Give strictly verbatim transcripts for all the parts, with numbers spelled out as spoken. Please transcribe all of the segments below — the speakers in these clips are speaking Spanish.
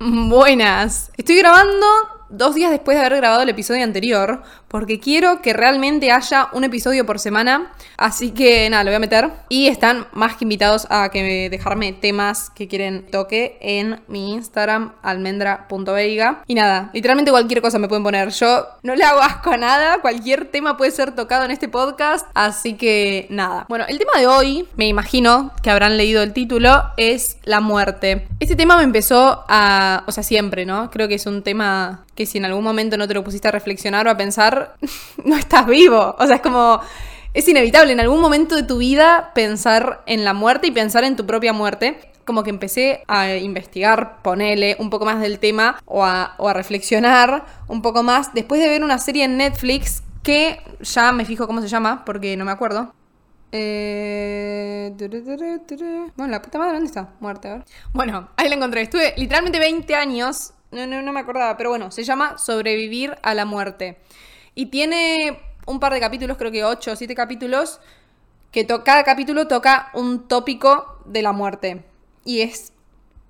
Buenas. Estoy grabando dos días después de haber grabado el episodio anterior, porque quiero que realmente haya un episodio por semana. Así que nada, lo voy a meter. Y están más que invitados a que dejarme temas que quieren toque en mi Instagram, almendra punto veiga. Y nada, literalmente cualquier cosa me pueden poner. Yo no le hago asco a nada. Cualquier tema puede ser tocado en este podcast. Así que nada. Bueno, el tema de hoy, me imagino que habrán leído el título, es la muerte. Este tema me empezó a... O sea, siempre, ¿no? Creo que es un tema que si en algún momento no te lo pusiste a reflexionar o a pensar, no estás vivo. O sea, es como... Es inevitable en algún momento de tu vida pensar en la muerte y pensar en tu propia muerte. Como que empecé a investigar, ponele, un poco más del tema o a, o a reflexionar un poco más. Después de ver una serie en Netflix que ya me fijo cómo se llama porque no me acuerdo. Eh... Bueno, la puta madre, ¿dónde está? Muerte, a ver. Bueno, ahí la encontré. Estuve literalmente veinte años... No, no, no me acordaba, pero bueno, se llama Sobrevivir a la muerte. Y tiene un par de capítulos, creo que ocho o siete capítulos, que to- cada capítulo toca un tópico de la muerte. Y es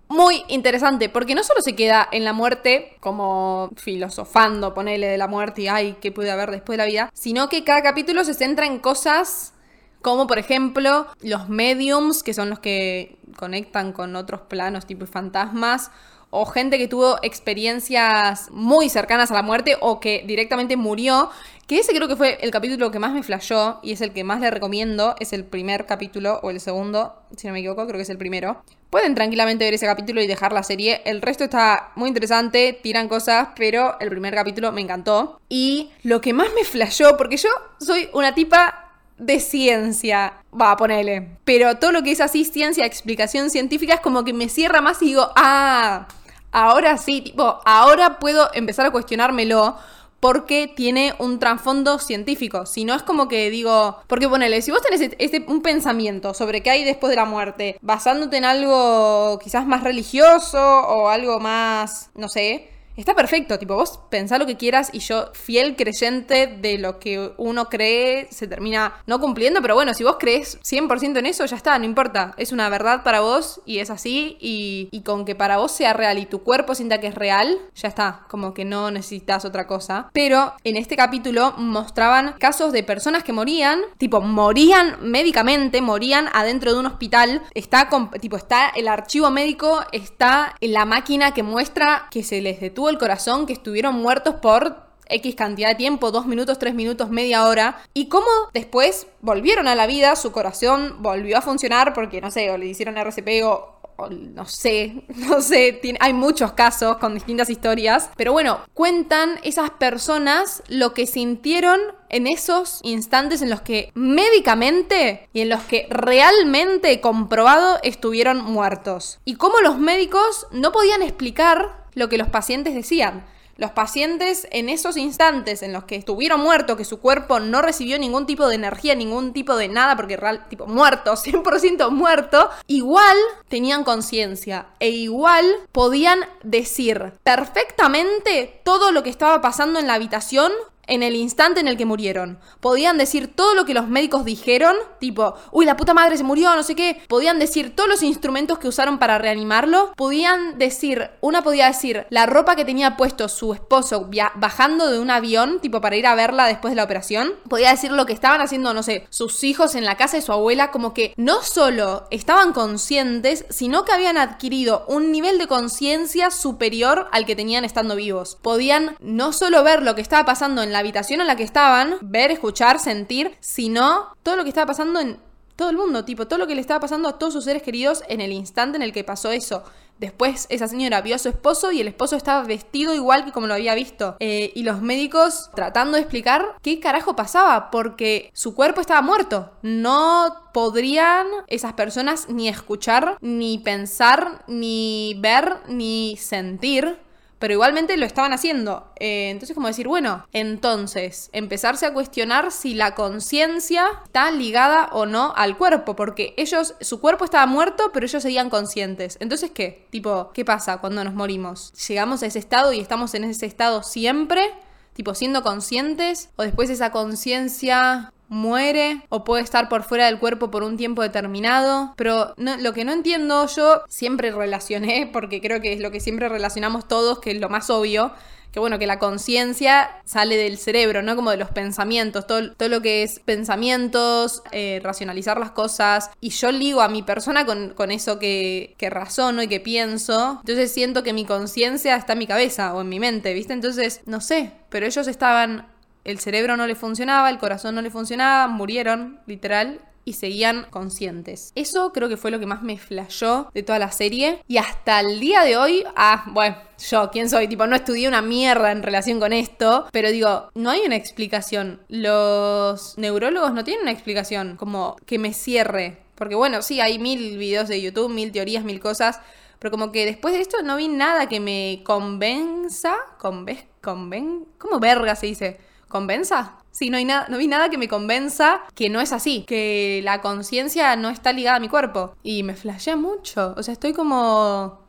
muy interesante, porque no solo se queda en la muerte, como filosofando, ponele, de la muerte y ay, qué puede haber después de la vida, sino que cada capítulo se centra en cosas como, por ejemplo, los mediums, que son los que conectan con otros planos, tipo fantasmas, o gente que tuvo experiencias muy cercanas a la muerte o que directamente murió, que ese creo que fue el capítulo que más me flashó y es el que más le recomiendo, es el primer capítulo o el segundo, si no me equivoco, creo que es el primero. Pueden tranquilamente ver ese capítulo y dejar la serie, el resto está muy interesante, tiran cosas, pero el primer capítulo me encantó. Y lo que más me flashó, porque yo soy una tipa de ciencia, va, ponele, pero todo lo que es así ciencia, explicación científica es como que me cierra más y digo, ah... Ahora sí, tipo, ahora puedo empezar a cuestionármelo porque tiene un trasfondo científico. Si no, es como que digo... Porque ponele, si vos tenés este, un pensamiento sobre qué hay después de la muerte, basándote en algo quizás más religioso o algo más, no sé, está perfecto. Tipo, vos pensá lo que quieras y yo, fiel creyente de lo que uno cree, se termina no cumpliendo. Pero bueno, si vos creés cien por ciento en eso, ya está, no importa. Es una verdad para vos y es así. Y, y con que para vos sea real y tu cuerpo sienta que es real, ya está. Como que no necesitas otra cosa. Pero en este capítulo mostraban casos de personas que morían. Tipo, morían médicamente, morían adentro de un hospital. Está, con, tipo, está el archivo médico, está la máquina que muestra que se les detuvo el corazón, que estuvieron muertos por X cantidad de tiempo, dos minutos, tres minutos, media hora, y cómo después volvieron a la vida, su corazón volvió a funcionar porque, no sé, o le hicieron R C P o, o no sé, no sé, tiene, hay muchos casos con distintas historias, pero bueno, cuentan esas personas lo que sintieron en esos instantes en los que médicamente y en los que realmente comprobado estuvieron muertos, y cómo los médicos no podían explicar lo que los pacientes decían. Los pacientes en esos instantes en los que estuvieron muertos, que su cuerpo no recibió ningún tipo de energía, ningún tipo de nada, porque real, tipo muerto, cien por ciento muerto, igual tenían conciencia e igual podían decir perfectamente todo lo que estaba pasando en la habitación en el instante en el que murieron. Podían decir todo lo que los médicos dijeron, tipo, uy, la puta madre se murió, no sé qué. Podían decir todos los instrumentos que usaron para reanimarlo. Podían decir, una podía decir, la ropa que tenía puesto su esposo via- bajando de un avión, tipo, para ir a verla después de la operación. Podía decir lo que estaban haciendo, no sé, sus hijos en la casa de su abuela, como que no solo estaban conscientes, sino que habían adquirido un nivel de conciencia superior al que tenían estando vivos. Podían no solo ver lo que estaba pasando en la habitación en la que estaban, ver, escuchar, sentir, sino todo lo que estaba pasando en todo el mundo, tipo todo lo que le estaba pasando a todos sus seres queridos en el instante en el que pasó eso. Después esa señora vio a su esposo y el esposo estaba vestido igual que como lo había visto. Eh, y los médicos tratando de explicar qué carajo pasaba, porque su cuerpo estaba muerto. No podrían esas personas ni escuchar, ni pensar, ni ver, ni sentir, pero igualmente lo estaban haciendo. Eh, entonces, como decir, bueno, entonces, empezarse a cuestionar si la conciencia está ligada o no al cuerpo, porque ellos, su cuerpo estaba muerto, pero ellos seguían conscientes. Entonces, ¿qué? Tipo, ¿qué pasa cuando nos morimos? ¿Llegamos a ese estado y estamos en ese estado siempre? Tipo, siendo conscientes, o después esa conciencia muere o puede estar por fuera del cuerpo por un tiempo determinado, pero no, lo que no entiendo, yo siempre relacioné, porque creo que es lo que siempre relacionamos todos, que es lo más obvio, que bueno, que la conciencia sale del cerebro, ¿no? Como de los pensamientos, todo, todo lo que es pensamientos, eh, racionalizar las cosas. Y yo ligo a mi persona con, con eso que, que razono y que pienso. Entonces siento que mi conciencia está en mi cabeza o en mi mente, ¿viste? Entonces, no sé, pero ellos estaban... El cerebro no le funcionaba, el corazón no le funcionaba, murieron, literal, y seguían conscientes. Eso creo que fue lo que más me flashó de toda la serie. Y hasta el día de hoy, ah, bueno, yo, ¿quién soy? Tipo, no estudié una mierda en relación con esto, pero digo, no hay una explicación. Los neurólogos no tienen una explicación como que me cierre. Porque bueno, sí, hay mil videos de YouTube, mil teorías, mil cosas, pero como que después de esto no vi nada que me convenza, conven, conven, ¿cómo verga se dice? ¿Convenza? Sí, no, hay na- no vi nada que me convenza que no es así, que la conciencia no está ligada a mi cuerpo. Y me flashea mucho, o sea, estoy como...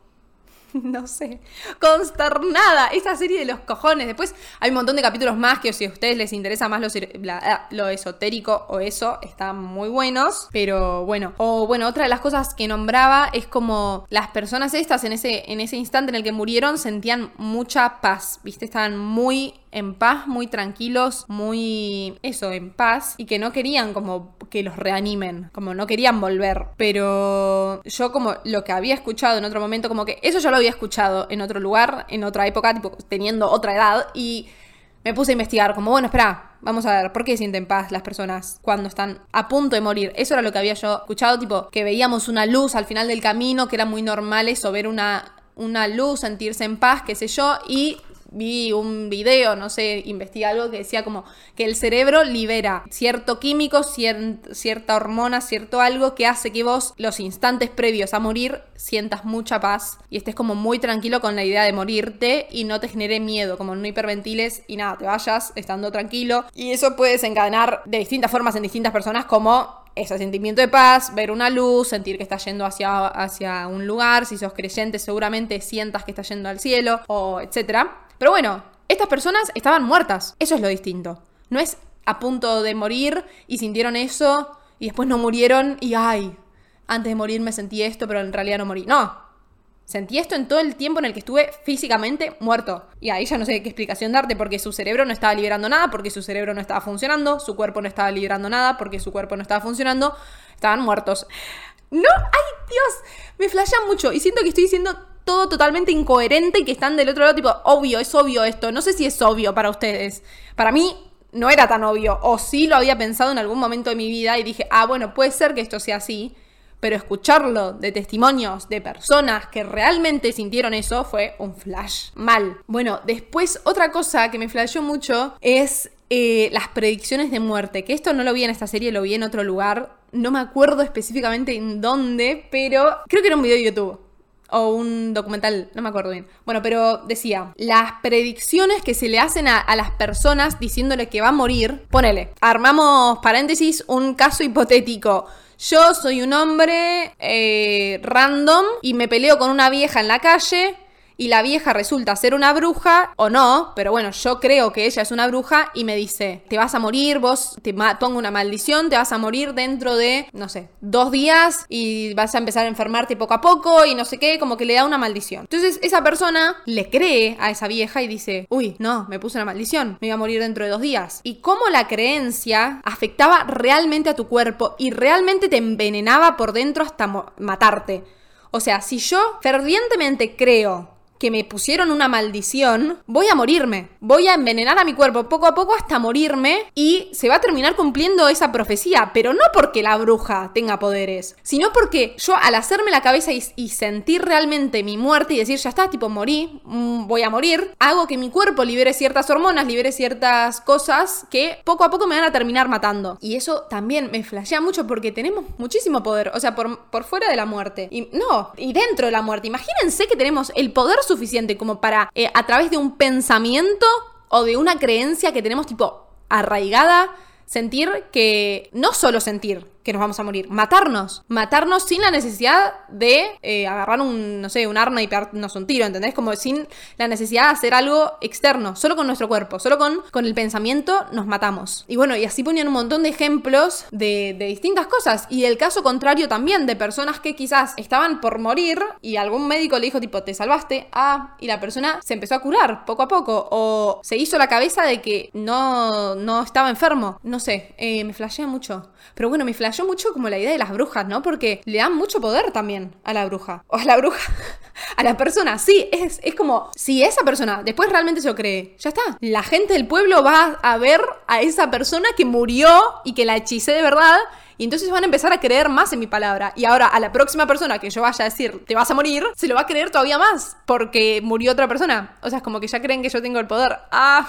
no sé, consternada. Esa serie de los cojones. Después hay un montón de capítulos más que si a ustedes les interesa más lo, la, lo esotérico o eso, están muy buenos. Pero bueno, o bueno, otra de las cosas que nombraba es como las personas estas en ese, en ese instante en el que murieron sentían mucha paz, ¿viste? Estaban muy... en paz, muy tranquilos, muy... eso, en paz. Y que no querían como que los reanimen. Como no querían volver. Pero yo como lo que había escuchado en otro momento, como que eso yo lo había escuchado en otro lugar, en otra época, tipo teniendo otra edad. Y me puse a investigar. Como, bueno, espera, vamos a ver, ¿por qué sienten paz las personas cuando están a punto de morir? Eso era lo que había yo escuchado, tipo, que veíamos una luz al final del camino, que era muy normal eso, ver una, una luz, sentirse en paz, qué sé yo, y... vi un video, no sé, investigué algo que decía como que el cerebro libera cierto químico, cier- cierta hormona, cierto algo que hace que vos los instantes previos a morir sientas mucha paz y estés como muy tranquilo con la idea de morirte y no te genere miedo, como no hiperventiles y nada, te vayas estando tranquilo. Y eso puede desencadenar de distintas formas en distintas personas, como... ese sentimiento de paz, ver una luz, sentir que estás yendo hacia, hacia un lugar. Si sos creyente, seguramente sientas que estás yendo al cielo, o etcétera. Pero bueno, estas personas estaban muertas. Eso es lo distinto. No es a punto de morir y sintieron eso y después no murieron y ay, antes de morir me sentí esto, pero en realidad no morí. No. Sentí esto en todo el tiempo en el que estuve físicamente muerto. Y ahí ya no sé qué explicación darte, porque su cerebro no estaba liberando nada, porque su cerebro no estaba funcionando, su cuerpo no estaba liberando nada, porque su cuerpo no estaba funcionando. Estaban muertos. No, ay Dios, me flashean mucho y siento que estoy diciendo todo totalmente incoherente y que están del otro lado tipo, obvio, es obvio esto. No sé si es obvio para ustedes. Para mí no era tan obvio, o sí lo había pensado en algún momento de mi vida y dije, ah, bueno, puede ser que esto sea así. Pero escucharlo de testimonios de personas que realmente sintieron eso fue un flash mal. Bueno, después otra cosa que me flashó mucho es eh, las predicciones de muerte. Que esto no lo vi en esta serie, lo vi en otro lugar. No me acuerdo específicamente en dónde, pero creo que era un video de YouTube. O un documental, no me acuerdo bien. Bueno, pero decía, las predicciones que se le hacen a, a las personas diciéndole que va a morir. Ponele, armamos paréntesis, un caso hipotético. Yo soy un hombre eh, random y me peleo con una vieja en la calle y la vieja resulta ser una bruja o no, pero bueno, yo creo que ella es una bruja y me dice, te vas a morir, vos te ma- pongo una maldición, te vas a morir dentro de, no sé, dos días y vas a empezar a enfermarte poco a poco y no sé qué, como que le da una maldición. Entonces esa persona le cree a esa vieja y dice, uy, no, me puso una maldición, me iba a morir dentro de dos días. Y cómo la creencia afectaba realmente a tu cuerpo y realmente te envenenaba por dentro hasta mo- matarte. O sea, si yo fervientemente creo que me pusieron una maldición, voy a morirme, voy a envenenar a mi cuerpo poco a poco hasta morirme y se va a terminar cumpliendo esa profecía, pero no porque la bruja tenga poderes, sino porque yo al hacerme la cabeza y, y sentir realmente mi muerte y decir ya está, tipo morí, mmm, voy a morir, hago que mi cuerpo libere ciertas hormonas, libere ciertas cosas que poco a poco me van a terminar matando. Y eso también me flashea mucho porque tenemos muchísimo poder, o sea, por, por fuera de la muerte, y no, y dentro de la muerte, imagínense que tenemos el poder suficiente como para eh, a través de un pensamiento o de una creencia que tenemos tipo arraigada, sentir que, no solo sentir, que nos vamos a morir. Matarnos. Matarnos sin la necesidad de eh, agarrar un, no sé, un arma y pegarnos un tiro, ¿entendés? Como sin la necesidad de hacer algo externo. Solo con nuestro cuerpo, solo con, con el pensamiento nos matamos. Y bueno, y así ponían un montón de ejemplos de, de distintas cosas. Y el caso contrario también, de personas que quizás estaban por morir y algún médico le dijo tipo, te salvaste, ah, y la persona se empezó a curar poco a poco. O se hizo la cabeza de que no, no estaba enfermo. No sé, eh, me flashea mucho. Pero bueno, me flashó mucho como la idea de las brujas, ¿no? Porque le dan mucho poder también a la bruja. O a la bruja. A la persona. Sí, es, es como... Si esa persona después realmente se lo cree, ya está. La gente del pueblo va a ver a esa persona que murió y que la hechicé de verdad... Y entonces van a empezar a creer más en mi palabra. Y ahora a la próxima persona que yo vaya a decir, te vas a morir, se lo va a creer todavía más. Porque murió otra persona. O sea, es como que ya creen que yo tengo el poder. Ah...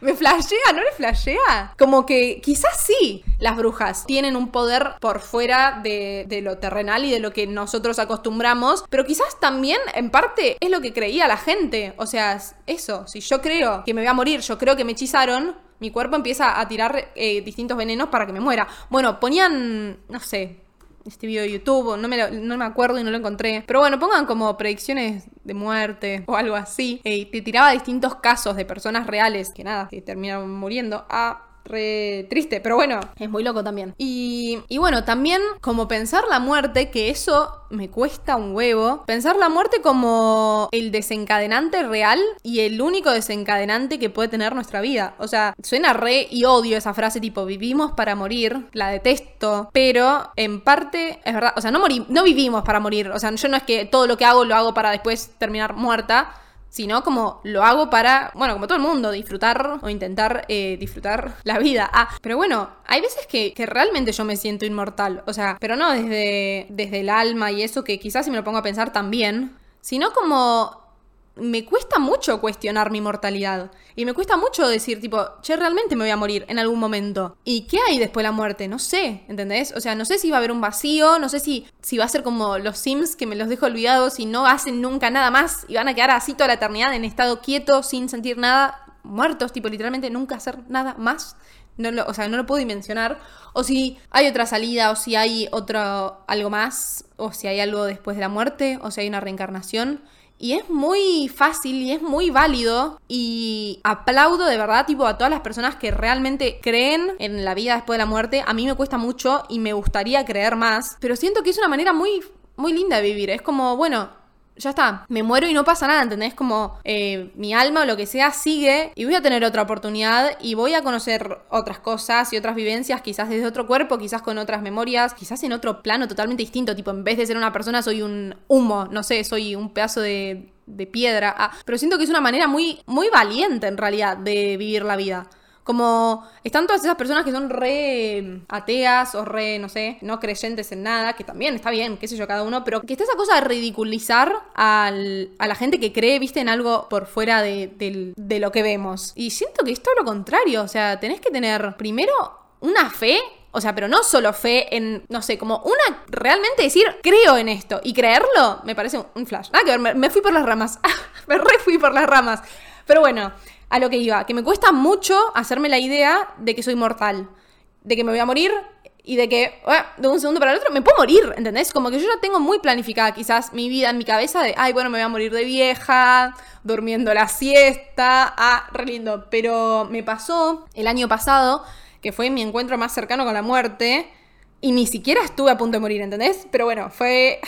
Me flashea, ¿no le flashea? Como que quizás sí, las brujas tienen un poder por fuera de, de lo terrenal y de lo que nosotros acostumbramos, pero quizás también, en parte, es lo que creía la gente. O sea, eso, si yo creo que me voy a morir, yo creo que me hechizaron, mi cuerpo empieza a tirar eh, distintos venenos para que me muera. Bueno, ponían, no sé... este video de YouTube, no me, lo, no me acuerdo y no lo encontré, pero bueno, pongan como predicciones de muerte o algo así, y te tiraba distintos casos de personas reales que nada, que terminaron muriendo a... re triste, pero bueno, es muy loco también. Y, y bueno, también como pensar la muerte, que eso me cuesta un huevo, pensar la muerte como el desencadenante real y el único desencadenante que puede tener nuestra vida. O sea, suena re y odio esa frase tipo, vivimos para morir, la detesto, pero en parte es verdad. O sea, no, morir, no vivimos para morir, o sea, yo no es que todo lo que hago lo hago para después terminar muerta, sino como lo hago para, bueno, como todo el mundo, disfrutar o intentar eh, disfrutar la vida. Ah, pero bueno, hay veces que, que realmente yo me siento inmortal, o sea, pero no desde, desde el alma y eso, que quizás si me lo pongo a pensar también, sino como... me cuesta mucho cuestionar mi mortalidad. Y me cuesta mucho decir, tipo, che, realmente me voy a morir en algún momento. ¿Y qué hay después de la muerte? No sé, ¿entendés? O sea, no sé si va a haber un vacío, no sé si, si va a ser como los Sims, que me los dejo olvidados y no hacen nunca nada más y van a quedar así toda la eternidad en estado quieto, sin sentir nada, muertos, tipo, literalmente nunca hacer nada más. No lo, o sea, no lo puedo dimensionar. O si hay otra salida, o si hay otro, algo más, o si hay algo después de la muerte, o si hay una reencarnación... Y es muy fácil y es muy válido y aplaudo de verdad tipo a todas las personas que realmente creen en la vida después de la muerte. A mí me cuesta mucho y me gustaría creer más, pero siento que es una manera muy, muy linda de vivir. Es como, bueno, ya está, me muero y no pasa nada, ¿entendés? Como eh, mi alma o lo que sea sigue y voy a tener otra oportunidad y voy a conocer otras cosas y otras vivencias, quizás desde otro cuerpo, quizás con otras memorias, quizás en otro plano totalmente distinto, tipo en vez de ser una persona soy un humo, no sé, soy un pedazo de, de piedra, ah, pero siento que es una manera muy, muy valiente en realidad de vivir la vida. Como están todas esas personas que son re ateas o re, no sé, no creyentes en nada, que también está bien, qué sé yo, cada uno, pero que está esa cosa de ridiculizar al, a la gente que cree, viste, en algo por fuera de, de, de lo que vemos. Y siento que es todo lo contrario, o sea, tenés que tener primero una fe, o sea, pero no solo fe en, no sé, como una, realmente decir, creo en esto, y creerlo me parece un flash. Nada que ver, me, me fui por las ramas, me re fui por las ramas, pero bueno... A lo que iba, que me cuesta mucho hacerme la idea de que soy mortal, de que me voy a morir y de que bueno, de un segundo para el otro me puedo morir, ¿entendés? Como que yo ya tengo muy planificada quizás mi vida en mi cabeza de, ay, bueno, me voy a morir de vieja, durmiendo la siesta, ah, re lindo. Pero me pasó el año pasado, que fue mi encuentro más cercano con la muerte, y ni siquiera estuve a punto de morir, ¿entendés? Pero bueno, fue...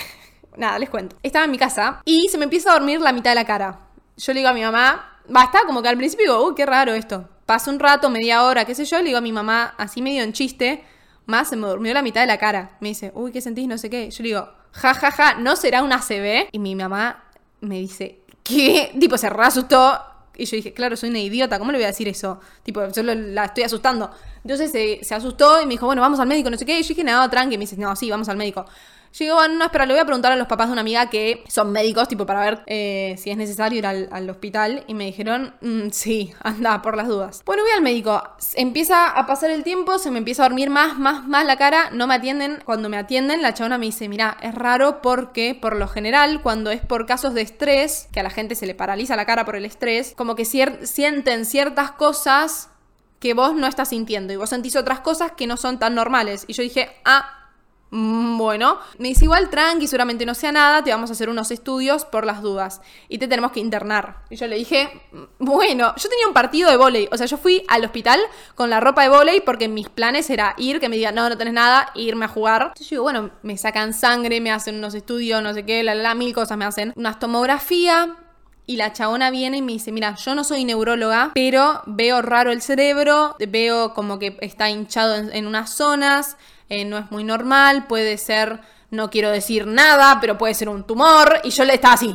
nada, les cuento. Estaba en mi casa y se me empieza a dormir la mitad de la cara. Yo le digo a mi mamá... Basta, como que al principio digo, uy, qué raro esto. Pasó un rato, media hora, qué sé yo, le digo a mi mamá, así medio en chiste, más se me durmió la mitad de la cara. Me dice, uy, ¿qué sentís? No sé qué. Yo le digo, ja, ja, ja, ¿no será una A C V? Y mi mamá me dice, ¿qué? Tipo, se re asustó. Y yo dije, claro, soy una idiota, ¿cómo le voy a decir eso? Tipo, yo la estoy asustando. Entonces se, se asustó y me dijo, bueno, vamos al médico, no sé qué. Y yo dije, nada, tranqui. Y me dice, no, sí, vamos al médico. Yo digo, bueno, no, espera, le voy a preguntar a los papás de una amiga que son médicos, tipo, para ver eh, si es necesario ir al, al hospital. Y me dijeron, mm, sí, anda, por las dudas. Bueno, voy al médico. Empieza a pasar el tiempo, se me empieza a dormir más, más, más la cara. No me atienden. Cuando me atienden, la chabona me dice, mirá, es raro porque, por lo general, cuando es por casos de estrés, que a la gente se le paraliza la cara por el estrés, como que cier- sienten ciertas cosas... que vos no estás sintiendo y vos sentís otras cosas que no son tan normales. Y yo dije, ah, bueno, me dice igual tranqui, seguramente no sea nada, te vamos a hacer unos estudios por las dudas y te tenemos que internar. Y yo le dije, bueno, yo tenía un partido de vóley, o sea, yo fui al hospital con la ropa de vóley porque mis planes era ir, que me digan, no, no tenés nada, e irme a jugar. Entonces yo digo, bueno, me sacan sangre, me hacen unos estudios, no sé qué, la, la, mil cosas me hacen, unas tomografías. Y la chabona viene y me dice, mira, yo no soy neuróloga, pero veo raro el cerebro, veo como que está hinchado en, en unas zonas, eh, no es muy normal, puede ser, no quiero decir nada, pero puede ser un tumor. Y yo le estaba así.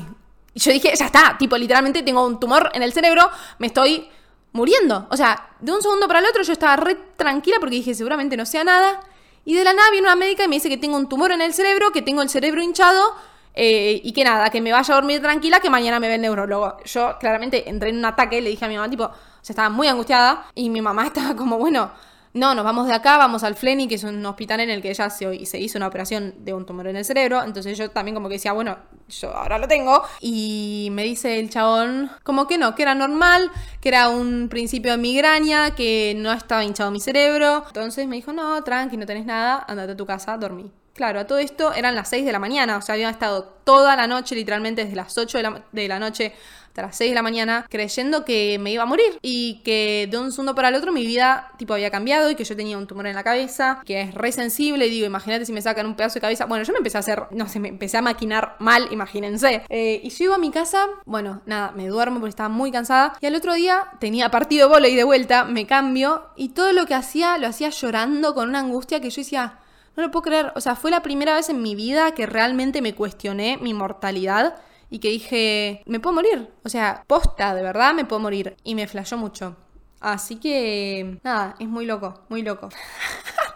Y yo dije, ya está, tipo, literalmente tengo un tumor en el cerebro, me estoy muriendo. O sea, de un segundo para el otro yo estaba re tranquila porque dije, seguramente no sea nada. Y de la nada viene una médica y me dice que tengo un tumor en el cerebro, que tengo el cerebro hinchado. Eh, y que nada, que me vaya a dormir tranquila, que mañana me ve el neurólogo. Yo claramente entré en un ataque, le dije a mi mamá, tipo, o sea, estaba muy angustiada. Y mi mamá estaba como, bueno, no, nos vamos de acá, vamos al Fleni, que es un hospital en el que ella se, se hizo una operación de un tumor en el cerebro. Entonces yo también como que decía, bueno, yo ahora lo tengo. Y me dice el chabón como que no, que era normal, que era un principio de migraña, que no estaba hinchado mi cerebro. Entonces me dijo, no, tranqui, no tenés nada, andate a tu casa, dormí. Claro, a todo esto eran las seis de la mañana, o sea, habían estado toda la noche, literalmente desde las ocho de la, de la noche hasta las seis de la mañana, creyendo que me iba a morir y que de un segundo para el otro mi vida tipo había cambiado y que yo tenía un tumor en la cabeza, que es re sensible, y digo, imagínate si me sacan un pedazo de cabeza. Bueno, yo me empecé a hacer, no sé, me empecé a maquinar mal, imagínense. Eh, y yo iba a mi casa, bueno, nada, me duermo porque estaba muy cansada y al otro día tenía partido de vóley de vuelta, me cambio y todo lo que hacía, lo hacía llorando con una angustia que yo decía, no lo puedo creer, o sea, fue la primera vez en mi vida que realmente me cuestioné mi mortalidad y que dije, me puedo morir, o sea, posta, de verdad me puedo morir. Y me flashó mucho, así que, nada, es muy loco, muy loco.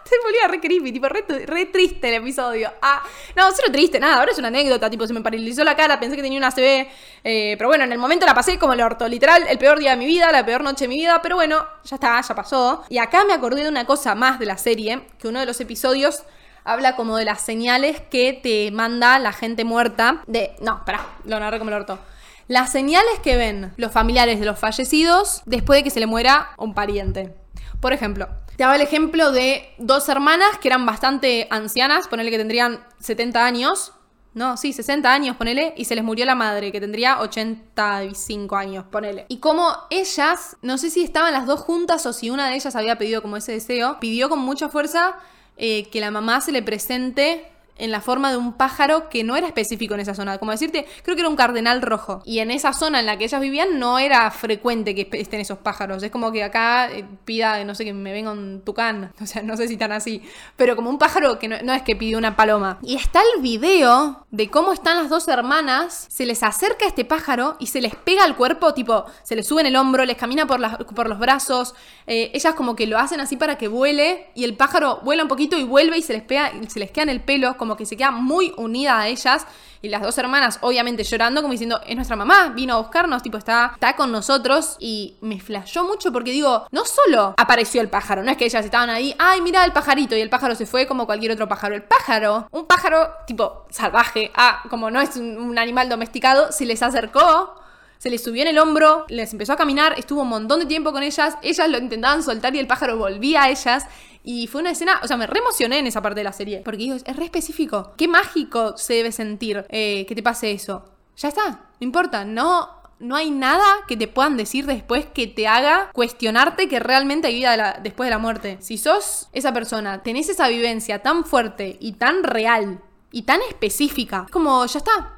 Se volvía re creepy, tipo, re, re triste el episodio. Ah, no, cero triste, nada, ahora es una anécdota, tipo, se me paralizó la cara, pensé que tenía una A C V, eh, pero bueno, en el momento la pasé como el orto, literal, el peor día de mi vida, la peor noche de mi vida, pero bueno, ya está, ya pasó. Y acá me acordé de una cosa más de la serie, que uno de los episodios habla como de las señales que te manda la gente muerta de... No, pará, lo narré como el orto. Las señales que ven los familiares de los fallecidos después de que se le muera un pariente. Por ejemplo, te daba el ejemplo de dos hermanas que eran bastante ancianas, ponele que tendrían setenta años, no, sí, sesenta años, ponele, y se les murió la madre, que tendría ochenta y cinco años, ponele. Y como ellas, no sé si estaban las dos juntas o si una de ellas había pedido como ese deseo, pidió con mucha fuerza eh, que la mamá se le presente en la forma de un pájaro que no era específico en esa zona. Como decirte, creo que era un cardenal rojo. Y en esa zona en la que ellas vivían no era frecuente que estén esos pájaros. Es como que acá eh, pida, no sé, que me venga un tucán. O sea, no sé si tan así. Pero como un pájaro que no, no es que pidió una paloma. Y está el video de cómo están las dos hermanas. Se les acerca este pájaro y se les pega al cuerpo. Tipo, se les sube en el hombro, les camina por, las, por los brazos. Eh, ellas como que lo hacen así para que vuele. Y el pájaro vuela un poquito y vuelve y se les pega, se les queda en el pelo. Como que se queda muy unida a ellas. Y las dos hermanas obviamente llorando, como diciendo, es nuestra mamá, vino a buscarnos, tipo, está, está con nosotros. Y me flashó mucho porque digo, no solo apareció el pájaro, no es que ellas estaban ahí, ay, mirá el pajarito, y el pájaro se fue como cualquier otro pájaro. El pájaro, un pájaro tipo salvaje, ah, como no es un, un animal domesticado, se les acercó, se les subió en el hombro, les empezó a caminar, estuvo un montón de tiempo con ellas, ellas lo intentaban soltar y el pájaro volvía a ellas. Y fue una escena, o sea, me re emocioné en esa parte de la serie. Porque digo, es re específico. Qué mágico se debe sentir eh, que te pase eso. Ya está, no importa, no... No hay nada que te puedan decir después que te haga cuestionarte que realmente hay vida de la, después de la muerte. Si sos esa persona, tenés esa vivencia tan fuerte y tan real y tan específica, es como, ya está.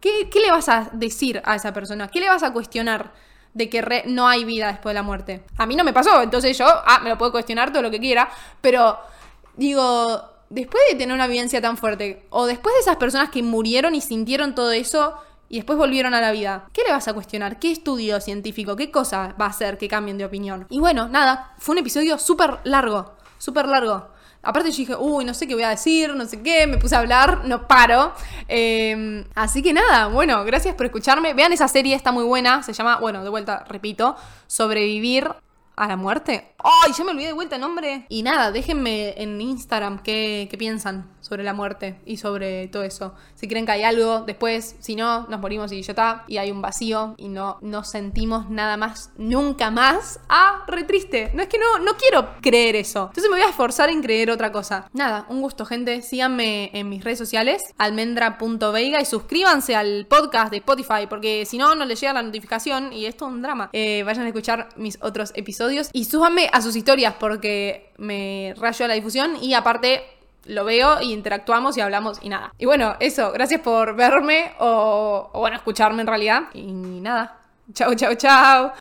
¿Qué, qué le vas a decir a esa persona? ¿Qué le vas a cuestionar? De que re, no hay vida después de la muerte. A mí no me pasó, entonces yo, ah, me lo puedo cuestionar todo lo que quiera, pero digo, después de tener una vivencia tan fuerte, o después de esas personas que murieron y sintieron todo eso y después volvieron a la vida, ¿qué le vas a cuestionar? ¿Qué estudio científico? ¿Qué cosa va a hacer que cambien de opinión? Y bueno, nada, fue un episodio súper largo, súper largo. Aparte yo dije, uy, no sé qué voy a decir, no sé qué, me puse a hablar, no paro. Eh, así que nada, bueno, gracias por escucharme. Vean esa serie, está muy buena, se llama, bueno, de vuelta, repito, Sobrevivir a la muerte. ¡Ay! Ya me olvidé de vuelta el nombre. Y nada, déjenme en Instagram qué, qué piensan sobre la muerte y sobre todo eso. Si creen que hay algo después, si no, nos morimos y ya está. Y hay un vacío y no, no sentimos nada más, nunca más. ¡Ah! Re triste. No es que no, no quiero creer eso. Entonces me voy a esforzar en creer otra cosa. Nada, un gusto, gente. Síganme en mis redes sociales, almendra punto veiga, y suscríbanse al podcast de Spotify, porque si no, no les llega la notificación y esto es un drama. Eh, vayan a escuchar mis otros episodios y súbanme a sus historias porque me rayo la difusión y aparte lo veo y interactuamos y hablamos y nada. Y bueno, eso, gracias por verme o, o bueno, escucharme en realidad. Y nada, chao, chao, chao.